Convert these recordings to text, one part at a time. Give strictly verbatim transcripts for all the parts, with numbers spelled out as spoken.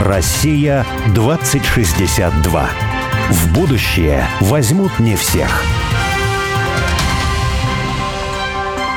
Россия двадцать шестьдесят два. В будущее возьмут не всех.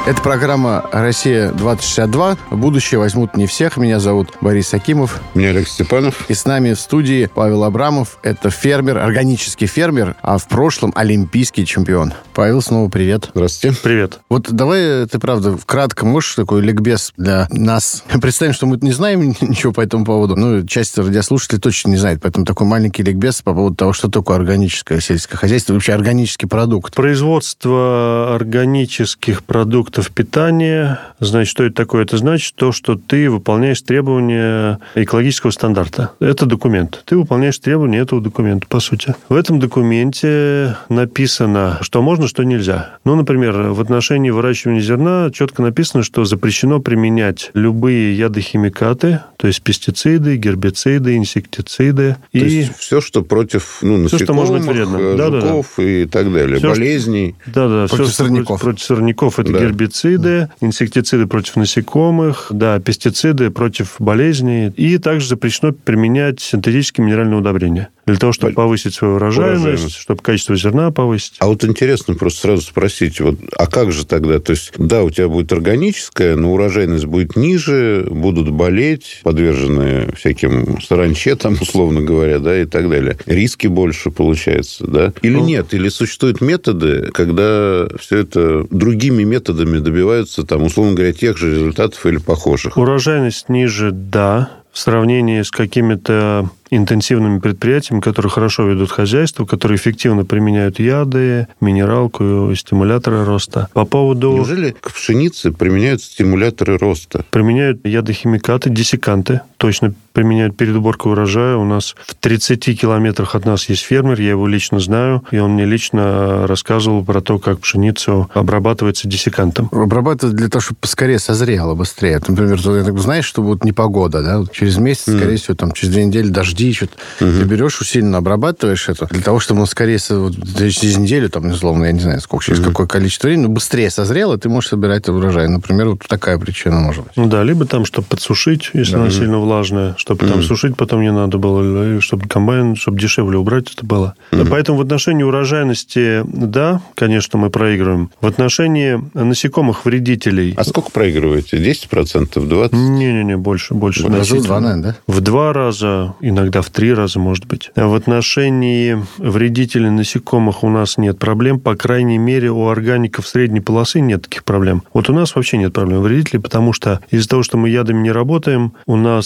Это программа «Россия-двадцать шестьдесят два». Будущее возьмут не всех. Меня зовут Борис Акимов. Меня Олег Степанов. И с нами в студии Павел Абрамов. Это фермер, органический фермер, а в прошлом олимпийский чемпион. Павел, снова привет. Здравствуйте. Привет. Вот давай ты, правда, вкратко можешь такой ликбез для нас? Представим, что мы не знаем ничего по этому поводу. Ну, часть радиослушателей точно не знает. Поэтому такой маленький ликбез по поводу того, что такое органическое сельское хозяйство, вообще органический продукт. Производство органических продуктов питания. Значит, что это такое? Это значит то, что ты выполняешь требования экологического стандарта. Это документ. Ты выполняешь требования этого документа, по сути. В этом документе написано, что можно, что нельзя. Ну, например, в отношении выращивания зерна четко написано, что запрещено применять любые ядохимикаты, то есть пестициды, гербициды, инсектициды. То и есть все, что против ну, насекомых, жуков да, да, да. и так далее, все, болезней. Да, да, против все, сорняков. Против сорняков. Это да. гербициды. Гербициды, инсектициды против насекомых, да, пестициды против болезней. И также запрещено применять синтетические минеральные удобрения. Для того, чтобы повысить свою урожайность, урожайность, чтобы качество зерна повысить. А вот интересно просто сразу спросить, вот, а как же тогда? То есть, да, у тебя будет органическое, но урожайность будет ниже, будут болеть, подвержены всяким саранче, там, условно говоря, да, и так далее. Риски больше, получается, да? Или ну, нет? Или существуют методы, когда все это другими методами добиваются, там, условно говоря, тех же результатов или похожих? Урожайность ниже, да, в сравнении с какими-то интенсивными предприятиями, которые хорошо ведут хозяйство, которые эффективно применяют яды, минералку и стимуляторы роста. По поводу... Неужели к пшенице применяют стимуляторы роста? Применяют ядохимикаты, диссеканты. Точно применяют перед уборкой урожая. У нас в тридцати километрах от нас есть фермер, я его лично знаю, и он мне лично рассказывал про то, как пшеницу обрабатывается диссекантом. Обрабатывают для того, чтобы поскорее созрело, быстрее. Например, ты знаешь, что будет непогода, да? Через месяц, mm. скорее всего, там, через две недели дожди. Что-то. Угу. Ты берешь, усиленно обрабатываешь это для того, чтобы он скорее вот, через неделю, там, условно, я не знаю, сколько, через угу. какое количество времени, но быстрее созрело, ты можешь собирать урожай. Например, вот такая причина может быть. Ну да, либо там, чтобы подсушить, если да. она угу. сильно влажная, чтобы угу. там сушить потом не надо было, чтобы комбайн, чтобы дешевле убрать это было. Угу. Поэтому в отношении урожайности, да, конечно, мы проигрываем. В отношении насекомых-вредителей... А сколько проигрываете? десять процентов? двадцать процентов? Не-не-не, больше. больше. Раза в два, наверное, да? В два раза, иногда в три раза, может быть. В отношении вредителей насекомых у нас нет проблем. По крайней мере, у органиков средней полосы нет таких проблем. Вот у нас вообще нет проблем вредителей, потому что из-за того, что мы ядами не работаем, у нас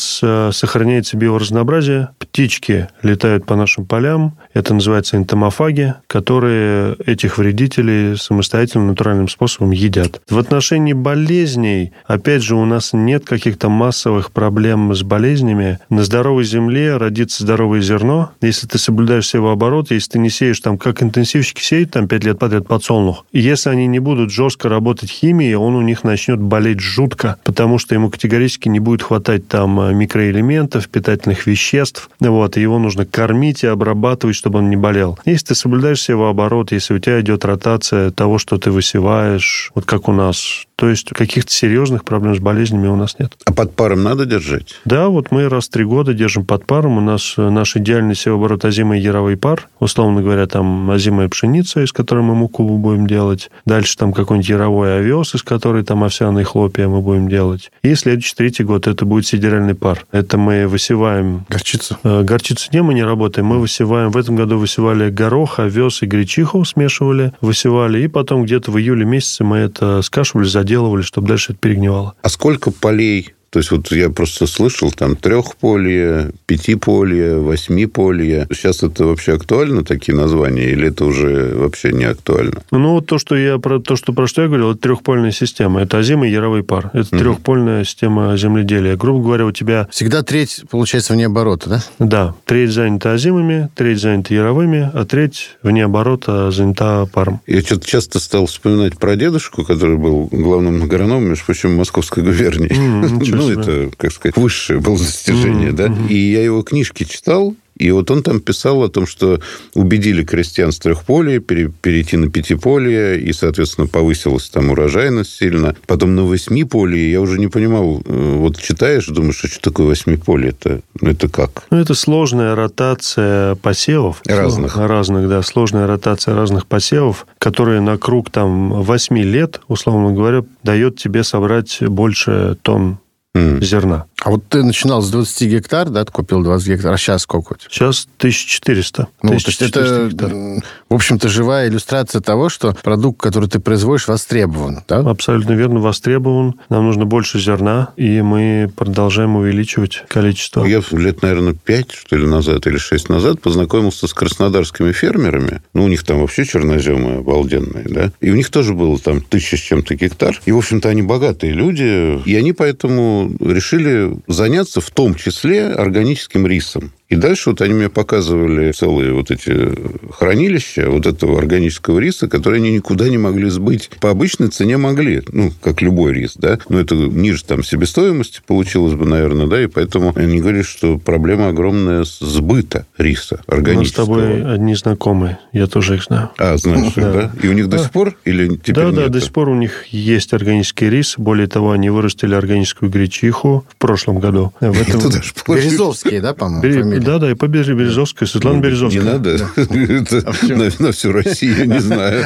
сохраняется биоразнообразие. Птички летают по нашим полям. Это называется энтомофаги, которые этих вредителей самостоятельно, натуральным способом едят. В отношении болезней, опять же, у нас нет каких-то массовых проблем с болезнями. На здоровой земле родители здоровое зерно, если ты соблюдаешь севооборот, если ты не сеешь, там, как интенсивщики сеют, там, пять лет подряд подсолнух, если они не будут жестко работать химией, он у них начнет болеть жутко, потому что ему категорически не будет хватать, там, микроэлементов, питательных веществ, вот, и его нужно кормить и обрабатывать, чтобы он не болел. Если ты соблюдаешь севооборот, если у тебя идет ротация того, что ты высеваешь, вот как у нас, то есть каких-то серьезных проблем с болезнями у нас нет. А под паром надо держать? Да, вот мы раз в три года держим под паром. У нас наш идеальный севооборот озимый яровой пар. Условно говоря, там озимая пшеница, из которой мы муку будем делать. Дальше там какой-нибудь яровой овес, из которой там овсяные хлопья мы будем делать. И следующий, третий год, это будет сидеральный пар. Это мы высеваем... Горчицу? Горчицу не мы не работаем. Мы высеваем... В этом году высевали горох, овес и гречиху смешивали, высевали. И потом где-то в июле месяце мы это скашивали, задерживали, делали, чтобы дальше это перегнивало. А сколько полей? То есть, вот я просто слышал, там, трехполье, пятиполье, восьмиполье. Сейчас это вообще актуально, такие названия, или это уже вообще не актуально? Ну, вот то, что я, то, что, про что я говорил, это трехпольная система. Это озимый яровой пар. Это угу. трехпольная система земледелия. Грубо говоря, у тебя... Всегда треть, получается, вне оборота, да? Да. Треть занята озимыми, треть занята яровыми, а треть вне оборота занята паром. Я что-то часто стал вспоминать про дедушку, который был главным агрономом, между прочим, Московской губернии. Ну, это, как сказать, высшее было достижение, mm-hmm. да? И я его книжки читал, И вот он там писал о том, что убедили крестьян с трехполия перейти на пятиполия, и, соответственно, повысилась там урожайность сильно. Потом на восьмиполие, я уже не понимал, вот читаешь, думаешь, а что такое восьмиполие-то? Это как? Ну, это сложная ротация посевов. Разных. Разных, да. Сложная ротация разных посевов, которые на круг там восьми лет, условно говоря, дает тебе собрать больше тонн зерна. А вот ты начинал с двадцати гектар, да, ты купил двадцать гектар, а сейчас сколько у тебя? Сейчас тысяча четыреста. Ну, тысяча четыреста то есть это, гектар. В общем-то, живая иллюстрация того, что продукт, который ты производишь, востребован, да? Абсолютно верно, востребован. Нам нужно больше зерна, и мы продолжаем увеличивать количество. Я лет, наверное, пять, что ли, назад, или шесть назад познакомился с краснодарскими фермерами. Ну, у них там вообще черноземы обалденные, да? И у них тоже было там тысяча с чем-то гектар. И, в общем-то, они богатые люди, и они поэтому решили заняться в том числе органическим рисом. И дальше вот они мне показывали целые вот эти хранилища вот этого органического риса, которые они никуда не могли сбыть. По обычной цене могли, ну, как любой рис, да, но это ниже там себестоимости получилось бы, наверное, да, и поэтому они говорили, что проблема огромная сбыта риса органического. У нас с тобой одни знакомые, я тоже их знаю. А, знаешь, да. да? И у них да. до сих пор или теперь да, нет? Да, до сих пор у них есть органический рис, более того, они вырастили органическую гречиху в прошлом году. В этом... Березовский, да, по-моему? Да, да, и по Березовской, Светлана Березовская. Не надо. Это на всю Россию, не знаю.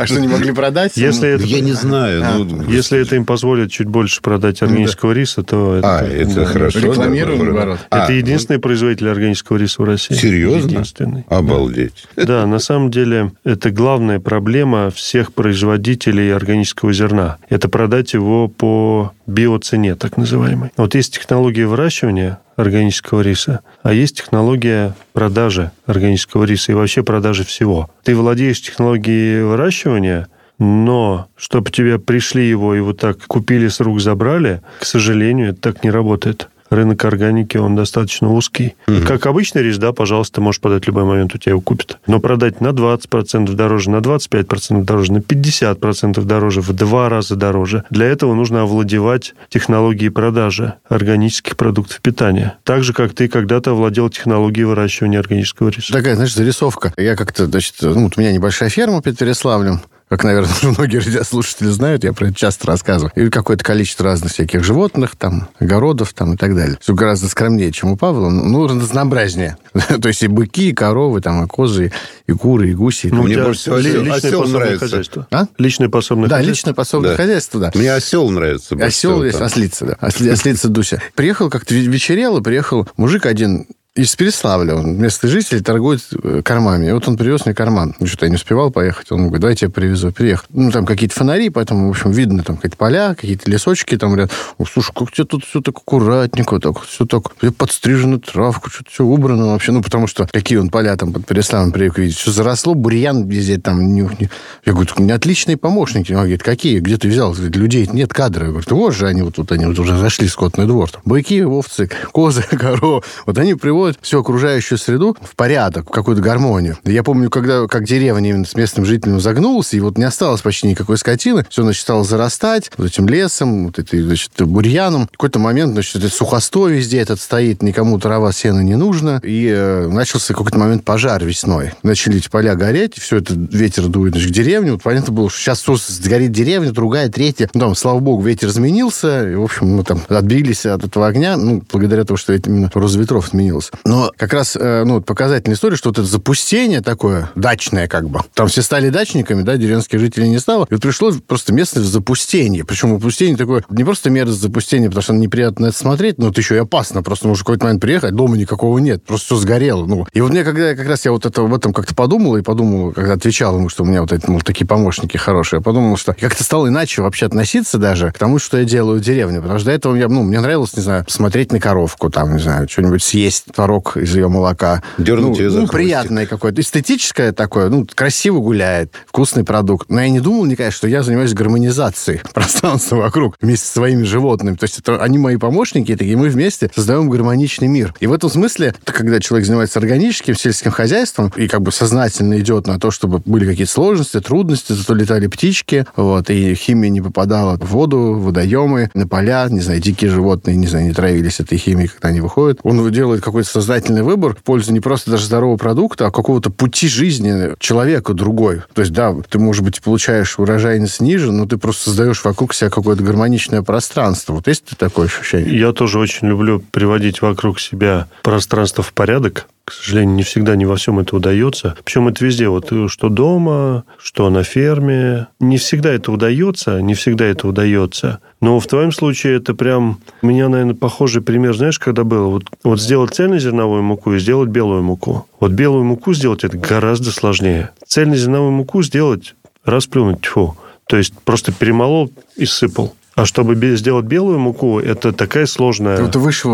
А что, не могли продать? Я не знаю. Если это им позволит чуть больше продать органического риса, то это... А, это хорошо. Рекламируем, наоборот. Это единственный производитель органического риса в России. Серьезно? Единственный. Обалдеть. Да, на самом деле, это главная проблема всех производителей органического зерна. Это продать его по биоцене, так называемой. Вот есть технология выращивания органического риса, а есть технология продажи органического риса и вообще продажи всего. Ты владеешь технологией выращивания, но чтобы тебе пришли его и вот так купили, с рук забрали, к сожалению, это так не работает. Рынок органики, он достаточно узкий. Угу. Как обычный рис, да, пожалуйста, ты можешь продать в любой момент, у тебя его купят. Но продать на двадцать процентов дороже, на двадцать пять процентов дороже, на пятьдесят процентов дороже, в два раза дороже. Для этого нужно овладевать технологией продажи органических продуктов питания. Так же, как ты когда-то овладел технологией выращивания органического риса. Такая, знаешь, зарисовка. Я как-то, значит, ну, вот у меня небольшая ферма перед Переславлем. Как, наверное, многие радиослушатели знают, я про это часто рассказываю. И какое-то количество разных всяких животных, там, огородов, там, и так далее. Все гораздо скромнее, чем у Павла, ну, разнообразнее. То есть и быки, и коровы, там, и козы, и куры, и гуси. Ну, мне больше осел нравится. А? Личное пособное хозяйство. Да, личное пособное хозяйство, да. Мне осел нравится. Осел есть, ослица, да. Ослица Дуся. Приехал как-то вечерело, приехал мужик один... из Переславля, он местный житель, торгует кормами. И вот он привез мне карман. Ну, что-то я не успевал поехать. Он говорит, давайте я привезу. Приехал. Ну, там какие-то фонари, поэтому, в общем, видно там какие-то поля, какие-то лесочки там рядом. Слушай, как тебе тут все так аккуратненько, так все так подстрижено, травку, что-то все убрано вообще. Ну, потому что какие он поля там под Переславлем привык видеть. Все заросло, бурьян везде там. Не, не... Я говорю, у меня отличные помощники. Он говорит, какие? Где ты взял? Говорит, людей нет, кадры. Я говорю, вот же они вот тут, они вот уже зашли в скотный двор. Там быки, овцы, козы, коровы. Вот они приводят всю окружающую среду в порядок, в какую-то гармонию. Я помню, когда как деревня именно с местным жителем загнулась, и вот не осталось почти никакой скотины, все, значит, стало зарастать вот этим лесом, вот этой, значит, бурьяном. В какой-то момент, значит, сухостой везде этот стоит, никому трава, сена не нужно, и э, начался какой-то момент пожар весной. Начали эти поля гореть, все это ветер дует, значит, к деревне. Вот понятно было, что сейчас сгорит деревня, другая, третья. Ну, там, слава богу, ветер изменился, и, в общем, мы там отбились от этого огня, ну, благодаря тому, что это именно рост ветров изменилось. Но как раз ну, показательная история, что вот это запустение такое, дачное как бы. Там все стали дачниками, да, деревенских жителей не стало. И вот пришло просто местность запустения. Причем запустение такое, не просто мерзость запустения, потому что неприятно это смотреть, но это еще и опасно. Просто можно в какой-то момент приехать, дома никакого нет, просто все сгорело. Ну. И вот мне когда как раз я вот это, об этом как-то подумал, и подумал, когда отвечал ему, что у меня вот эти, мол, такие помощники хорошие, я подумал, что как-то стал иначе вообще относиться даже к тому, что я делаю в деревне. Потому что до этого я, ну, мне нравилось, не знаю, смотреть на коровку, там, не знаю, что-нибудь съесть, творог из ее молока. Дернуть ну, ее за ну, приятное какое-то. Эстетическое такое. Ну, красиво гуляет. Вкусный продукт. Но я не думал никогда, что я занимаюсь гармонизацией пространства вокруг вместе со своими животными. То есть это, они мои помощники, и мы вместе создаем гармоничный мир. И в этом смысле, когда человек занимается органическим сельским хозяйством и как бы сознательно идет на то, чтобы были какие-то сложности, трудности, зато летали птички, вот, и химия не попадала в воду, в водоемы, на поля, не знаю, дикие животные, не знаю, не травились этой химией, когда они выходят. Он делает какой-то делать сознательный выбор в пользу не просто даже здорового продукта, а какого-то пути жизни человека другой. То есть, да, ты, может быть, получаешь урожайность ниже, но ты просто создаешь вокруг себя какое-то гармоничное пространство. Вот есть такое ощущение? Я тоже очень люблю приводить вокруг себя пространство в порядок. К сожалению, не всегда, не во всем это удается. Причем это везде, вот что дома, что на ферме. Не всегда это удается, не всегда это удается. Но в твоем случае это прям... У меня, наверное, похожий пример, знаешь, когда было? Вот, вот сделать цельнозерновую муку и сделать белую муку. Вот белую муку сделать, это гораздо сложнее. Цельнозерновую муку сделать, расплюнуть, тьфу. То есть просто перемолол и сыпал. А чтобы сделать белую муку, это такая сложная... Это высшего,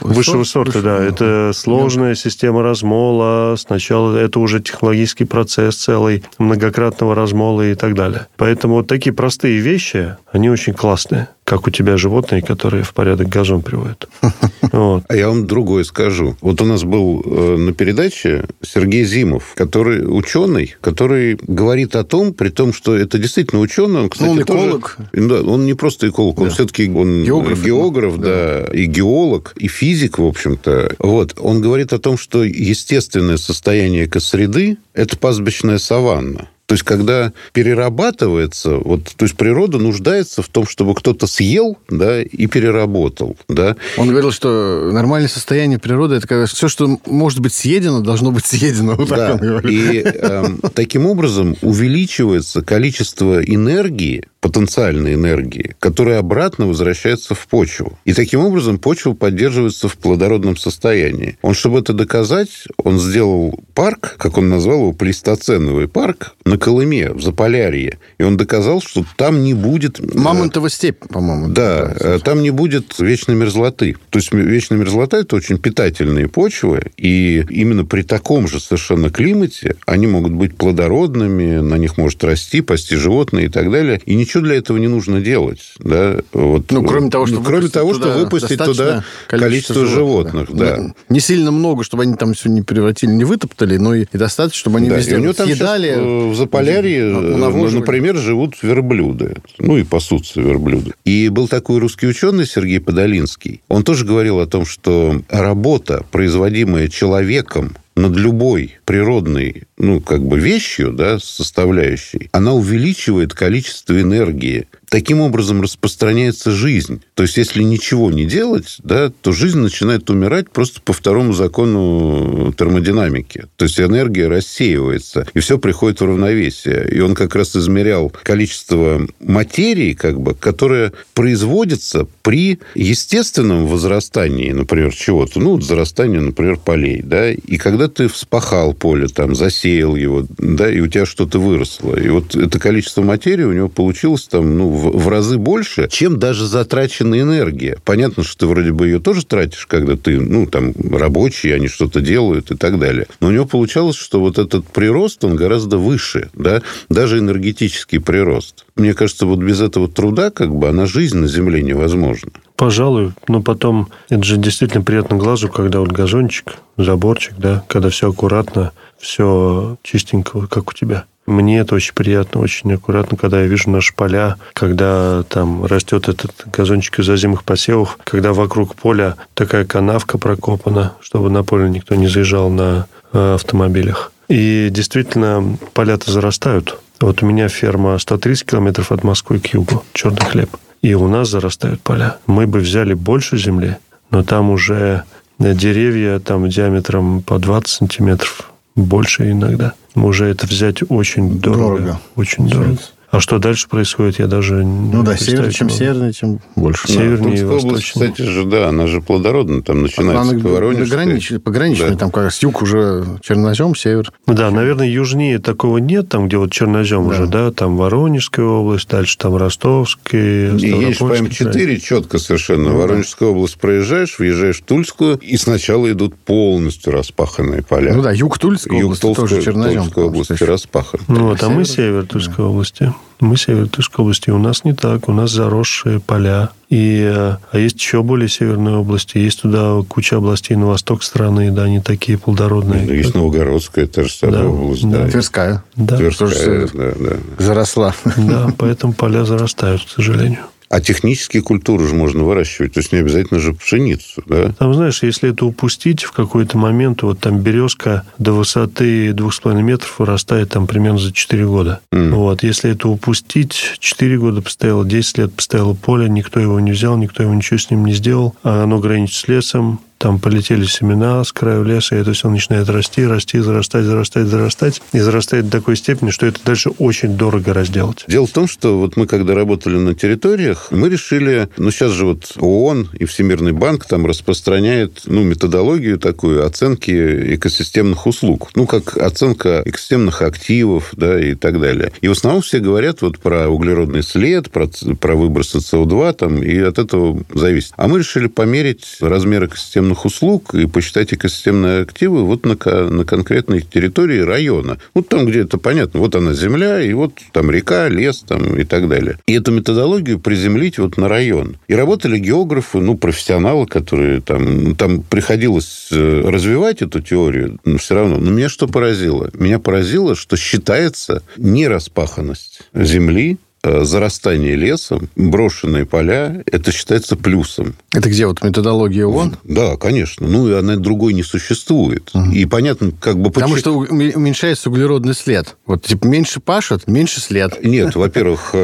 высшего сорта, высшего, да. Это сложная система размола. Сначала это уже технологический процесс целый, многократного размола и так далее. Поэтому вот такие простые вещи, они очень классные. Как у тебя животные, которые в порядок газон приводят. Вот. А я вам другое скажу. Вот у нас был э, на передаче Сергей Зимов, который ученый, который говорит о том, при том, что это действительно ученый. Он, кстати, он эколог. Тоже, да, он не просто эколог, да. он все-таки он географ, географ да. да, и геолог, и физик, в общем-то. Вот. Он говорит о том, что естественное состояние экосреды – это пастбищная саванна. То есть, когда перерабатывается, вот, то есть, природа нуждается в том, чтобы кто-то съел, да, и переработал, да. Он говорил, что нормальное состояние природы – это когда все, что может быть съедено, должно быть съедено. Вот да, так и э, таким образом увеличивается количество энергии, потенциальной энергии, которая обратно возвращается в почву. И таким образом почва поддерживается в плодородном состоянии. Он, чтобы это доказать, он сделал парк, как он назвал его, Плейстоценовый парк, на Колыме, в Заполярье. И он доказал, что там не будет... Мамонтовая степь, по-моему. Да, да, там не будет вечной мерзлоты. То есть вечная мерзлота – это очень питательные почвы, и именно при таком же совершенно климате они могут быть плодородными, на них может расти, пасти животные и так далее. И ничего для этого не нужно делать. Да? Вот. Ну, кроме того, что, ну, кроме выпустить, того, что туда выпустить туда количество, количество животных. Да. Да. Не сильно много, чтобы они там все не превратили, не вытоптали, но и достаточно, чтобы они да. везде съедали. В Заполярье, ну, например, живут верблюды. Ну, и пасутся верблюды. И был такой русский ученый Сергей Подолинский. Он тоже говорил о том, что работа, производимая человеком, над любой природной, ну, как бы вещью, да, составляющей, она увеличивает количество энергии. Таким образом распространяется жизнь. То есть, если ничего не делать, да, то жизнь начинает умирать просто по второму закону термодинамики. То есть, энергия рассеивается, и все приходит в равновесие. И он как раз измерял количество материи, как бы, которая производится при естественном возрастании, например, чего-то. Ну, возрастании, например, полей. Да? И когда ты вспахал поле, там, засеял его, да, и у тебя что-то выросло. И вот это количество материи у него получилось там, ну, в разы больше, чем даже затраченная энергия. Понятно, что ты вроде бы ее тоже тратишь, когда ты, ну, там, рабочий, они что-то делают и так далее. Но у него получалось, что вот этот прирост, он гораздо выше, да, даже энергетический прирост. Мне кажется, вот без этого труда, как бы, она жизнь на Земле невозможна. Пожалуй, но потом это же действительно приятно глазу, когда вот газончик, заборчик, да, когда все аккуратно, все чистенько, как у тебя. Мне это очень приятно, очень аккуратно, когда я вижу наши поля, когда там растет этот газончик из озимых посевов, когда вокруг поля такая канавка прокопана, чтобы на поле никто не заезжал на э, автомобилях. И действительно, поля-то зарастают. Вот у меня ферма сто тридцать километров от Москвы к югу, черный хлеб. И у нас зарастают поля. Мы бы взяли больше земли, но там уже деревья там диаметром по двадцать сантиметров больше иногда. Уже это взять очень дорого. дорого. Очень дорого. дорого. А что дальше происходит, я даже не Ну да, север, чем севернее, чем больше. Севернее, да, восточнее. Кстати же, да, она же плодородная, там начинается она Воронежская. Пограничная, да. Там как раз юг уже чернозем, север. Да, наверное, южнее такого нет, там, где вот чернозем да. уже, да, там Воронежская область, дальше там Ростовская, Ставропольская. Едешь по эм четыре четко совершенно. Ну, Воронежская да. область проезжаешь, въезжаешь в Тульскую, и сначала идут полностью распаханные поля. Ну да, юг Тульской области тоже чернозем. Юг Тульской области распахан. Ну вот, а мы север Тульской области. Мы север Тульской области, у нас не так, у нас заросшие поля. И, а есть еще более северные области, есть туда куча областей на восток страны, да, они такие плодородные. Да, есть Новгородская, та же самая да, область. Да. Да. Тверская. Да. Тверская, Тверская да, да, да. Заросла. Да, поэтому поля зарастают, к сожалению. А технические культуры же можно выращивать, то есть не обязательно же пшеницу, да? Там, знаешь, если это упустить в какой-то момент, вот там березка до высоты двух с половиной метров вырастает там примерно за четыре года. Mm. Вот, если это упустить, четыре года постояло, десять лет постояло поле, никто его не взял, никто его ничего с ним не сделал, а оно граничит с лесом. Там полетели семена с краю леса, и то есть он начинает расти, расти, зарастать, зарастать, зарастать. И зарастает до такой степени, что это дальше очень дорого разделать. Дело в том, что вот мы, когда работали на территориях, мы решили... Ну, сейчас же вот ООН и Всемирный банк там распространяет, ну, методологию такую оценки экосистемных услуг. Ну, как оценка экосистемных активов, да, и так далее. И в основном все говорят вот про углеродный след, про, про выбросы СО2, там, и от этого зависит. А мы решили померить размер экосистемных услуг и посчитать экосистемные активы вот на, на конкретной территории района. Вот там, где это понятно, вот она земля, и вот там река, лес там, и так далее. И эту методологию приземлить вот на район. И работали географы, ну, профессионалы, которые там... Там приходилось развивать эту теорию, но все равно. Но меня что поразило? Меня поразило, что считается нераспаханность земли, зарастание лесом, брошенные поля, это считается плюсом. Это где вот методология ООН? Да, конечно. Ну, и она другой не существует. Угу. И понятно, как бы... Потому что уменьшается углеродный след. Вот, типа, меньше пашут, меньше след. Нет, во-первых,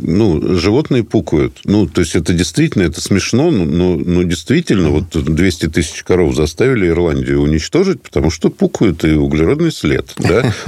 ну, животные пукают. Ну, то есть, это действительно, это смешно, но действительно, вот двести тысяч коров заставили Ирландию уничтожить, потому что пукают и углеродный след.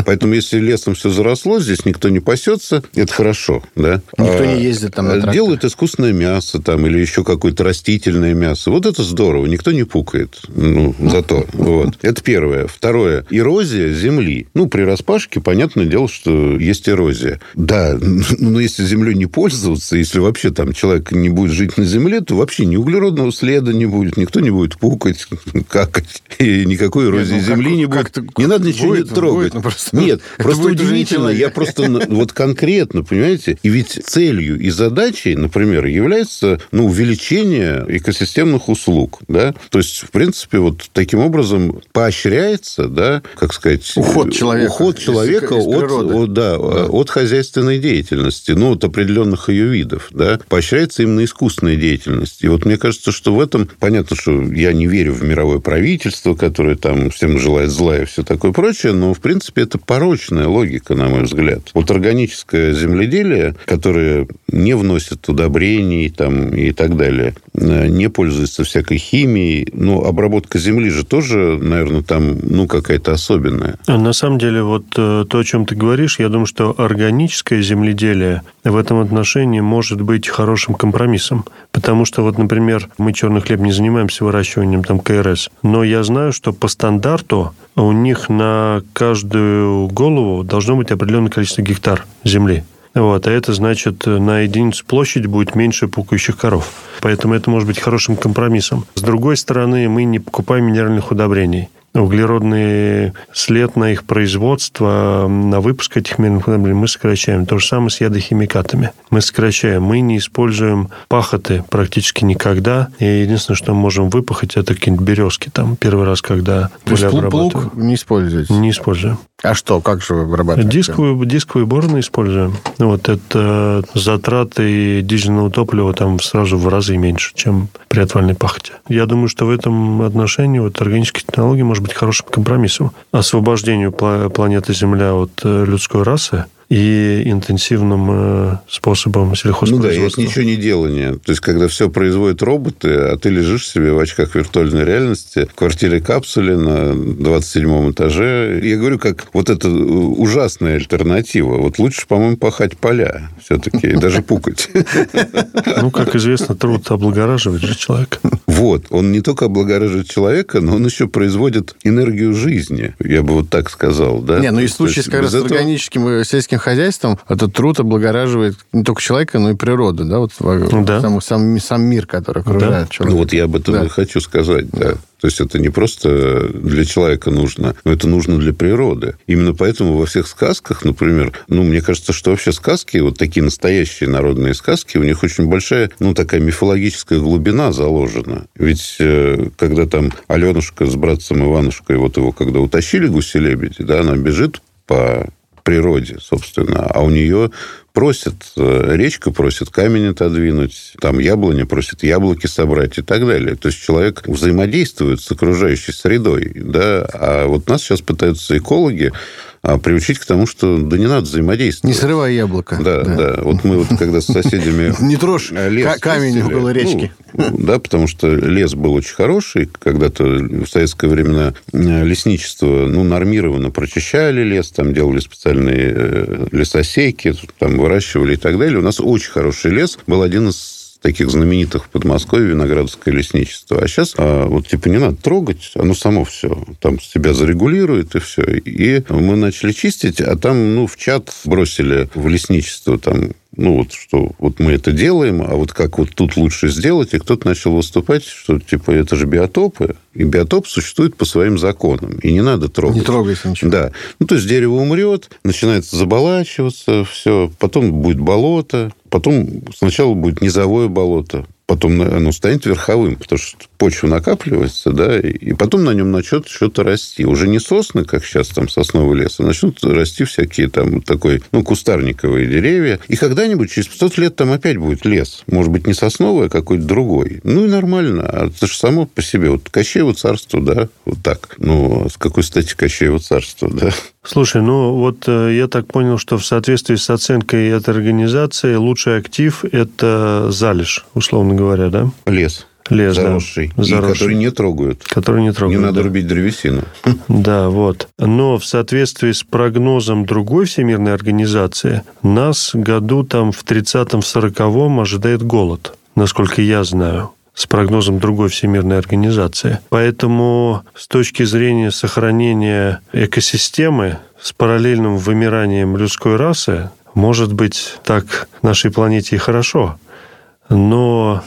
Поэтому, если лесом все заросло, здесь никто не пасется, это хорошо. Да? Никто не ездит там на трактор. Делают искусственное мясо там, или еще какое-то растительное мясо. Вот это здорово. Никто не пукает. Ну, зато. Вот. Это первое. Второе. Эрозия земли. Ну, при распашке, понятное дело, что есть эрозия. Да, но если землей не пользоваться, если вообще там человек не будет жить на земле, то вообще ни углеродного следа не будет, никто не будет пукать, какать, и никакой эрозии Нет, ну, земли как, не будет. Как-то... Не надо ничего будет, не трогать. Будет, просто... Нет, это просто удивительно. Я просто вот конкретно, понимаете, и ведь целью и задачей, например, является, ну, увеличение экосистемных услуг, да? То есть, в принципе, вот таким образом поощряется, да, как сказать... Уход человека. Уход человека из, из от, от, да, да. от хозяйственной деятельности, ну, от определенных ее видов, да? Поощряется именно искусственная деятельность. И вот мне кажется, что в этом... Понятно, что я не верю в мировое правительство, которое там всем желает зла и все такое прочее, но, в принципе, это порочная логика, на мой взгляд. Вот органическое земледелие, которые не вносят удобрений там, и так далее, не пользуются всякой химией. Ну, обработка земли же тоже, наверное, там, ну, какая-то особенная. На самом деле, вот то, о чем ты говоришь, я думаю, что органическое земледелие в этом отношении может быть хорошим компромиссом. Потому что, вот, например, мы черный хлеб не занимаемся выращиванием там, ка эр эс, но я знаю, что по стандарту у них на каждую голову должно быть определенное количество гектар земли. Вот, а это значит, на единицу площадь будет меньше пукающих коров. Поэтому это может быть хорошим компромиссом. С другой стороны, мы не покупаем минеральных удобрений. Углеродный след на их производство, на выпуск этих минеральных удобрений мы сокращаем. То же самое с ядохимикатами. Мы сокращаем. Мы не используем пахоты практически никогда. И единственное, что мы можем выпахать, это какие-нибудь березки. Там, первый раз, когда поля обрабатываем. То есть плуг не используете? Не используем. А что, как же вы обрабатываете? Дисковые, дисковые бороны используем. Вот это затраты дизельного топлива там сразу в разы меньше, чем при отвальной пахоте. Я думаю, что в этом отношении вот органические технологии может быть хорошим компромиссом. Освобождению планеты Земля от людской расы и интенсивным способом сельхозпроизводства. Ну да, это ничего не делание. То есть, когда все производят роботы, а ты лежишь себе в очках виртуальной реальности в квартире-капсуле на двадцать седьмом этаже. Я говорю, как вот это ужасная альтернатива. Вот лучше, по-моему, пахать поля все-таки, и даже пукать. Ну, как известно, труд облагораживает же человека. Вот. Он не только облагораживает человека, но он еще производит энергию жизни. Я бы вот так сказал, да? Не, ну и в случае с органическим сельским хозяйством, этот труд облагораживает не только человека, но и природу, да, вот да. Сам, сам, сам мир, который окружает да. человека. Ну, вот я об этом да. и хочу сказать, да. да. То есть, это не просто для человека нужно, но это нужно для природы. Именно поэтому во всех сказках, например, ну, мне кажется, что вообще сказки, вот такие настоящие народные сказки, у них очень большая, ну, такая мифологическая глубина заложена. Ведь когда там Аленушка с братцем Иванушкой, вот его когда утащили гуси-лебеди, да, она бежит по... природе, собственно. А у нее просят, речка просит камень отодвинуть, там яблоня просит яблоки собрать и так далее. То есть человек взаимодействует с окружающей средой, да, а вот нас сейчас пытаются экологи приучить к тому, что да не надо взаимодействовать. Не срывай яблоко. Да, да. да. Вот мы вот когда с соседями... Не трожь камень около речки. Да, потому что лес был очень хороший. Когда-то в советское времена лесничество, ну, нормированно прочищали лес, там делали специальные лесосейки, там выращивали и так далее. У нас очень хороший лес. Был один из таких знаменитых в Подмосковье, Виноградское лесничество. А сейчас а, вот типа не надо трогать, оно само все там себя зарегулирует и все. И мы начали чистить, а там, ну, в чат бросили в лесничество там, ну, вот что вот мы это делаем, а вот как вот тут лучше сделать. И кто-то начал выступать, что типа это же биотопы, и биотоп существует по своим законам, и не надо трогать. Не трогайся ничего. Да. Ну, то есть дерево умрет, начинает заболачиваться, все, потом будет болото, потом сначала будет низовое болото, потом оно станет верховым, потому что почва накапливается, да, и потом на нем начнет что-то расти. Уже не сосны, как сейчас там сосновый лес, а начнут расти всякие там такой, ну, кустарниковые деревья. И когда-нибудь через пятьсот лет там опять будет лес. Может быть, не сосновый, а какой-то другой. Ну, и нормально. Это же само по себе. Вот Кощеево царство, да, вот так. Ну, с какой стати Кощеево царство, да? Слушай, ну, вот я так понял, что в соответствии с оценкой этой организации лучший актив – это залежь, условно говоря, да? Лес. Лес, заросший. Да. Заросший. И который не трогают. Который не трогают. Не надо да. рубить древесину. Да, вот. Но в соответствии с прогнозом другой всемирной организации, нас году там в тридцатом-сороковом ожидает голод, насколько я знаю, с прогнозом другой всемирной организации. Поэтому с точки зрения сохранения экосистемы с параллельным вымиранием людской расы, может быть, так нашей планете и хорошо, но...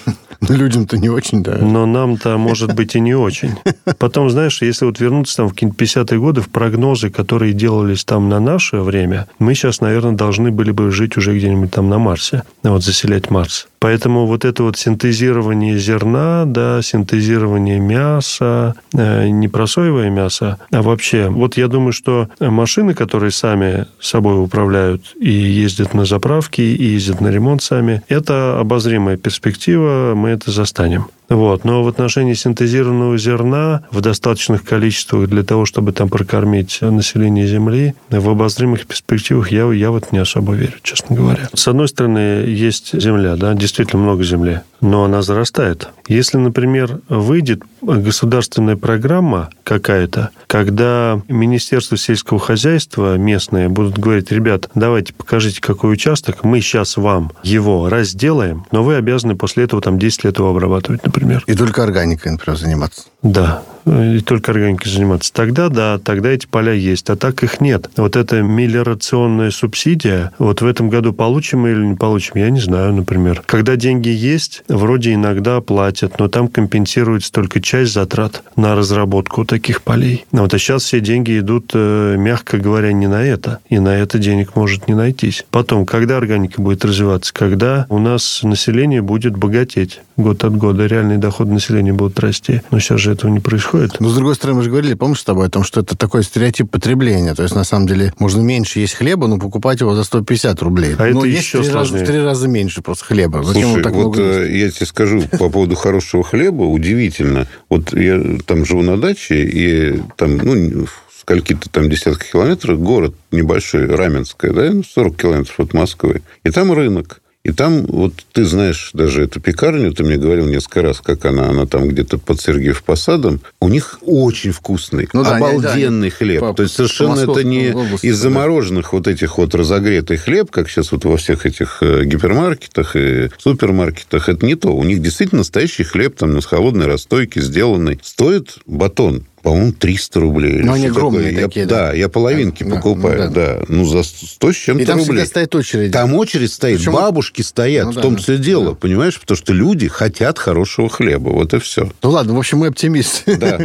Людям-то не очень, да. Но нам-то, может быть, и не очень. Потом, знаешь, если вот вернуться там в какие-то пятидесятые годы, в прогнозы, которые делались там на наше время, мы сейчас, наверное, должны были бы жить уже где-нибудь там на Марсе, вот заселять Марс. Поэтому вот это вот синтезирование зерна, да, синтезирование мяса, не просоевое мясо, а вообще. Вот я думаю, что машины, которые сами собой управляют и ездят на заправки, и ездят на ремонт сами, это обозримая перспектива, мы это застанем. Вот. Но в отношении синтезированного зерна в достаточных количествах для того, чтобы там прокормить население Земли, в обозримых перспективах я, я вот не особо верю, честно говоря. С одной стороны, есть земля, да, действительно много земли, но она зарастает. Если, например, выйдет государственная программа какая-то, когда Министерство сельского хозяйства местное будут говорить: ребят, давайте покажите, какой участок, мы сейчас вам его разделаем, но вы обязаны после этого там десять лет его обрабатывать, например. И только органикой, например, заниматься. Да, и только органикой заниматься. Тогда, да, тогда эти поля есть, а так их нет. Вот эта мелиорационная субсидия, вот в этом году получим мы или не получим, я не знаю, например. Когда деньги есть, вроде иногда платят, но там компенсируется только часть затрат на разработку таких полей. Вот, а сейчас все деньги идут, мягко говоря, не на это, и на это денег может не найтись. Потом, когда органика будет развиваться, когда у нас население будет богатеть год от года, реальные доходы населения будут расти, но сейчас же этого не происходит. Но, с другой стороны, мы же говорили, помнишь, с тобой о том, что это такой стереотип потребления. То есть, на самом деле, можно меньше есть хлеба, но покупать его за сто пятьдесят рублей. А но это есть еще в три, раза, в три раза меньше просто хлеба. Зачем? Слушай, так вот я тебе скажу по поводу хорошего хлеба. Удивительно. Вот я там живу на даче, и там, ну, в скольки-то там десятках километров город небольшой, Раменское, да, сорок километров от Москвы. И там рынок. И там, вот ты знаешь даже эту пекарню, ты мне говорил несколько раз, как она, она там где-то под Сергиев Посадом, у них очень вкусный, ну, да, обалденный да, хлеб. По, То есть совершенно это не области, из замороженных да. вот этих вот разогретый хлеб, как сейчас вот во всех этих гипермаркетах и супермаркетах, это не то. У них действительно настоящий хлеб, там, на холодной расстойке сделанный. Стоит батон, по-моему, триста рублей. Ну, они огромные такое. такие, я, да? Да, я половинки да, покупаю, ну, да. да. Ну, за сто с чем-то рублей. И там рублей. Всегда стоит очередь. Там очередь стоит, Почему? бабушки стоят, ну, в да, том-то и да. дело, да. понимаешь? Потому что люди хотят хорошего хлеба, вот и все. Ну, ладно, в общем, мы оптимисты. Да.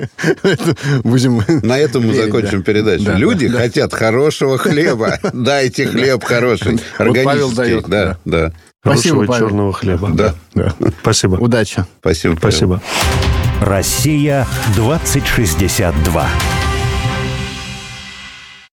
Будем На этом мы закончим передачу. Люди хотят хорошего хлеба. Дайте хлеб хороший, органический. Да, да. Спасибо, Павел. Черного хлеба. Да, да. Спасибо. Удачи. Спасибо. Спасибо. Россия двадцать шестьдесят два.